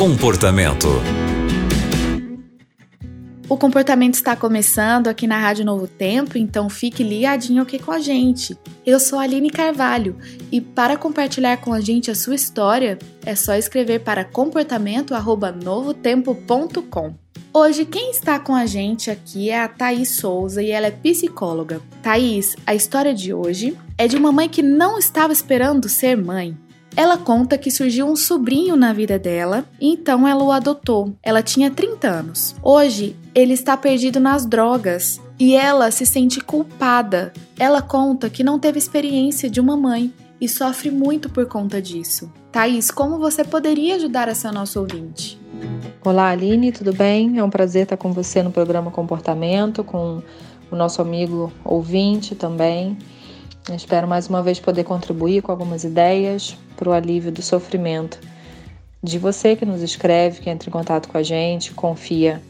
Comportamento. O Comportamento está começando aqui na Rádio Novo Tempo, então fique ligadinho aqui com a gente. Eu sou a Aline Carvalho e para compartilhar com a gente a sua história, é só escrever para comportamento@novotempo.com. Hoje quem está com a gente aqui é a Thaís Souza e ela é psicóloga. Thaís, a história de hoje é de uma mãe que não estava esperando ser mãe. Ela conta que surgiu um sobrinho na vida dela, então ela o adotou. Ela tinha 30 anos. Hoje, ele está perdido nas drogas e ela se sente culpada. Ela conta que não teve experiência de uma mãe e sofre muito por conta disso. Thaís, como você poderia ajudar essa nossa ouvinte? Olá, Aline, tudo bem? É um prazer estar com você no programa Comportamento, com o nosso amigo ouvinte também. Eu espero mais uma vez poder contribuir com algumas ideias para o alívio do sofrimento de você que nos escreve, que entra em contato com a gente, confia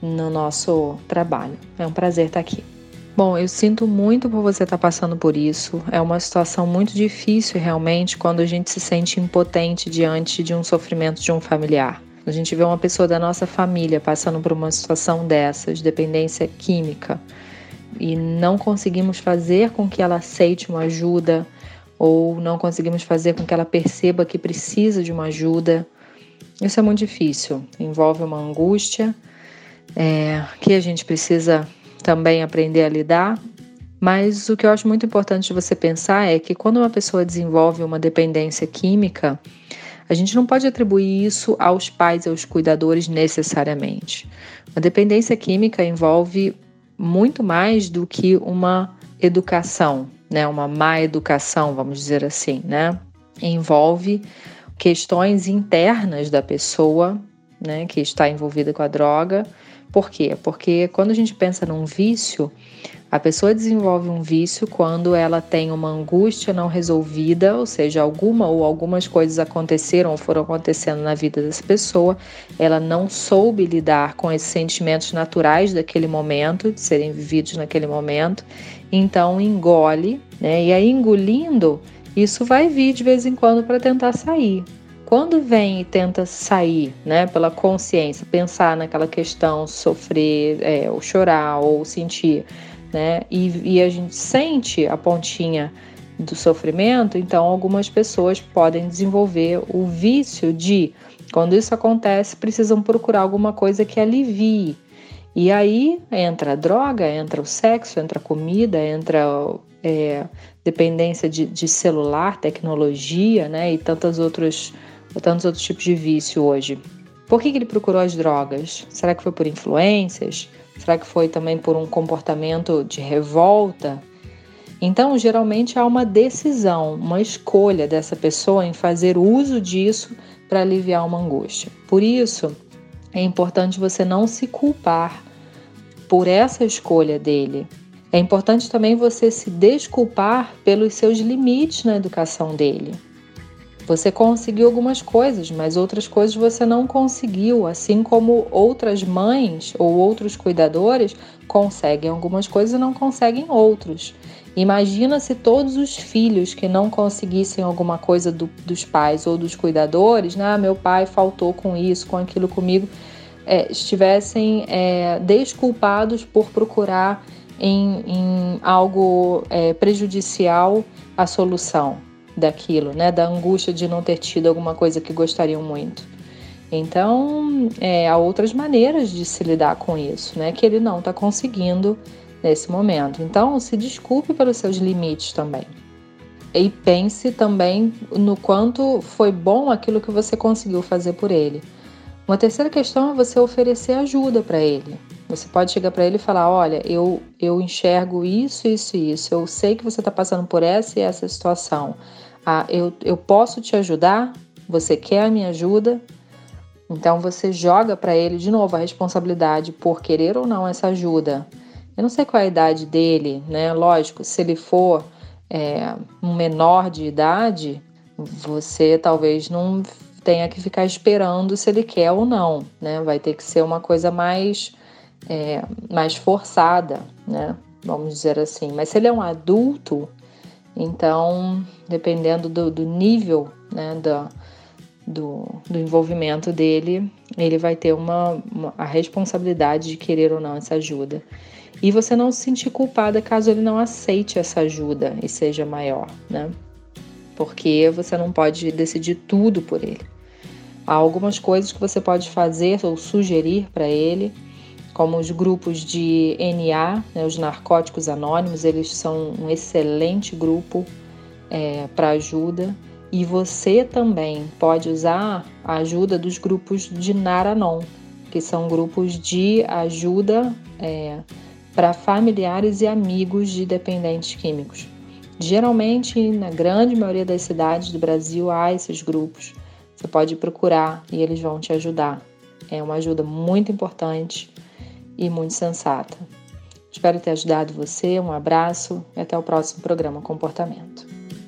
no nosso trabalho. É um prazer estar aqui. Bom, eu sinto muito por você estar passando por isso. É uma situação muito difícil realmente quando a gente se sente impotente diante de um sofrimento de um familiar. A gente vê uma pessoa da nossa família passando por uma situação dessas, dependência química, e não conseguimos fazer com que ela aceite uma ajuda, ou não conseguimos fazer com que ela perceba que precisa de uma ajuda. Isso é muito difícil, envolve uma angústia que a gente precisa também aprender a lidar, mas o que eu acho muito importante de você pensar é que quando uma pessoa desenvolve uma dependência química, a gente não pode atribuir isso aos pais e aos cuidadores necessariamente. A dependência química envolve muito mais do que uma educação, né? Uma má educação, vamos dizer assim, né? Envolve questões internas da pessoa, né? Que está envolvida com a droga. Por quê? Porque quando a gente pensa num vício, a pessoa desenvolve um vício quando ela tem uma angústia não resolvida, ou seja, alguma ou algumas coisas aconteceram ou foram acontecendo na vida dessa pessoa, ela não soube lidar com esses sentimentos naturais daquele momento, de serem vividos naquele momento, então engole, né? E aí engolindo, isso vai vir de vez em quando para tentar sair. Quando vem e tenta sair, né, pela consciência, pensar naquela questão, sofrer, ou chorar, ou sentir, né, e a gente sente a pontinha do sofrimento, então algumas pessoas podem desenvolver o vício de, quando isso acontece, precisam procurar alguma coisa que alivie. E aí entra a droga, entra o sexo, entra a comida, entra dependência de celular, tecnologia, né, e tantos outros tipos de vício hoje. Por que ele procurou as drogas? Será que foi por influências? Será que foi também por um comportamento de revolta? Então, geralmente, há uma decisão, uma escolha dessa pessoa em fazer uso disso para aliviar uma angústia. Por isso, é importante você não se culpar por essa escolha dele. É importante também você se desculpar pelos seus limites na educação dele. Você conseguiu algumas coisas, mas outras coisas você não conseguiu, assim como outras mães ou outros cuidadores conseguem algumas coisas e não conseguem outros. Imagina se todos os filhos que não conseguissem alguma coisa dos pais ou dos cuidadores, né? Meu pai faltou com isso, com aquilo comigo, estivessem desculpados por procurar em algo prejudicial a solução daquilo, né? Da angústia de não ter tido alguma coisa que gostariam muito. Então, há outras maneiras de se lidar com isso, né? Que ele não está conseguindo nesse momento. Então, se desculpe pelos seus limites também. E pense também no quanto foi bom aquilo que você conseguiu fazer por ele. Uma terceira questão é você oferecer ajuda para ele. Você pode chegar para ele e falar, olha, eu enxergo isso, isso e isso. Eu sei que você está passando por essa e essa situação. Ah, eu posso te ajudar? Você quer a minha ajuda? Então você joga para ele de novo a responsabilidade por querer ou não essa ajuda. Eu não sei qual é a idade dele, né? Lógico, se ele for um menor de idade, você talvez não tenha que ficar esperando se ele quer ou não, né? Vai ter que ser uma coisa mais forçada, né? Vamos dizer assim. Mas se ele é um adulto, então, dependendo do nível, né, do envolvimento dele, ele vai ter a responsabilidade de querer ou não essa ajuda. E você não se sentir culpada caso ele não aceite essa ajuda e seja maior, né? Porque você não pode decidir tudo por ele. Há algumas coisas que você pode fazer ou sugerir para ele, como os grupos de NA, né, os Narcóticos Anônimos, eles são um excelente grupo para ajuda. E você também pode usar a ajuda dos grupos de Naranon, que são grupos de ajuda para familiares e amigos de dependentes químicos. Geralmente, na grande maioria das cidades do Brasil, há esses grupos. Você pode procurar e eles vão te ajudar. É uma ajuda muito importante e muito sensata. Espero ter ajudado você. Um abraço e até o próximo programa Comportamento.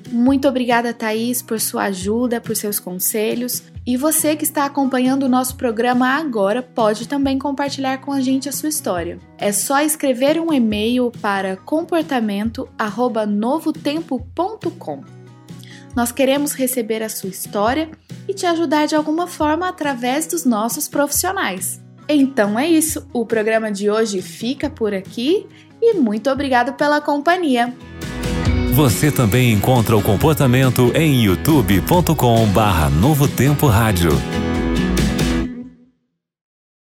Muito obrigada, Thaís, por sua ajuda, por seus conselhos. E você que está acompanhando o nosso programa agora pode também compartilhar com a gente a sua história. É só escrever um e-mail para comportamento@novotempo.com. Nós queremos receber a sua história e te ajudar de alguma forma através dos nossos profissionais. Então é isso, o programa de hoje fica por aqui e muito obrigado pela companhia. Você também encontra o Comportamento em youtube.com/Novo Tempo Rádio.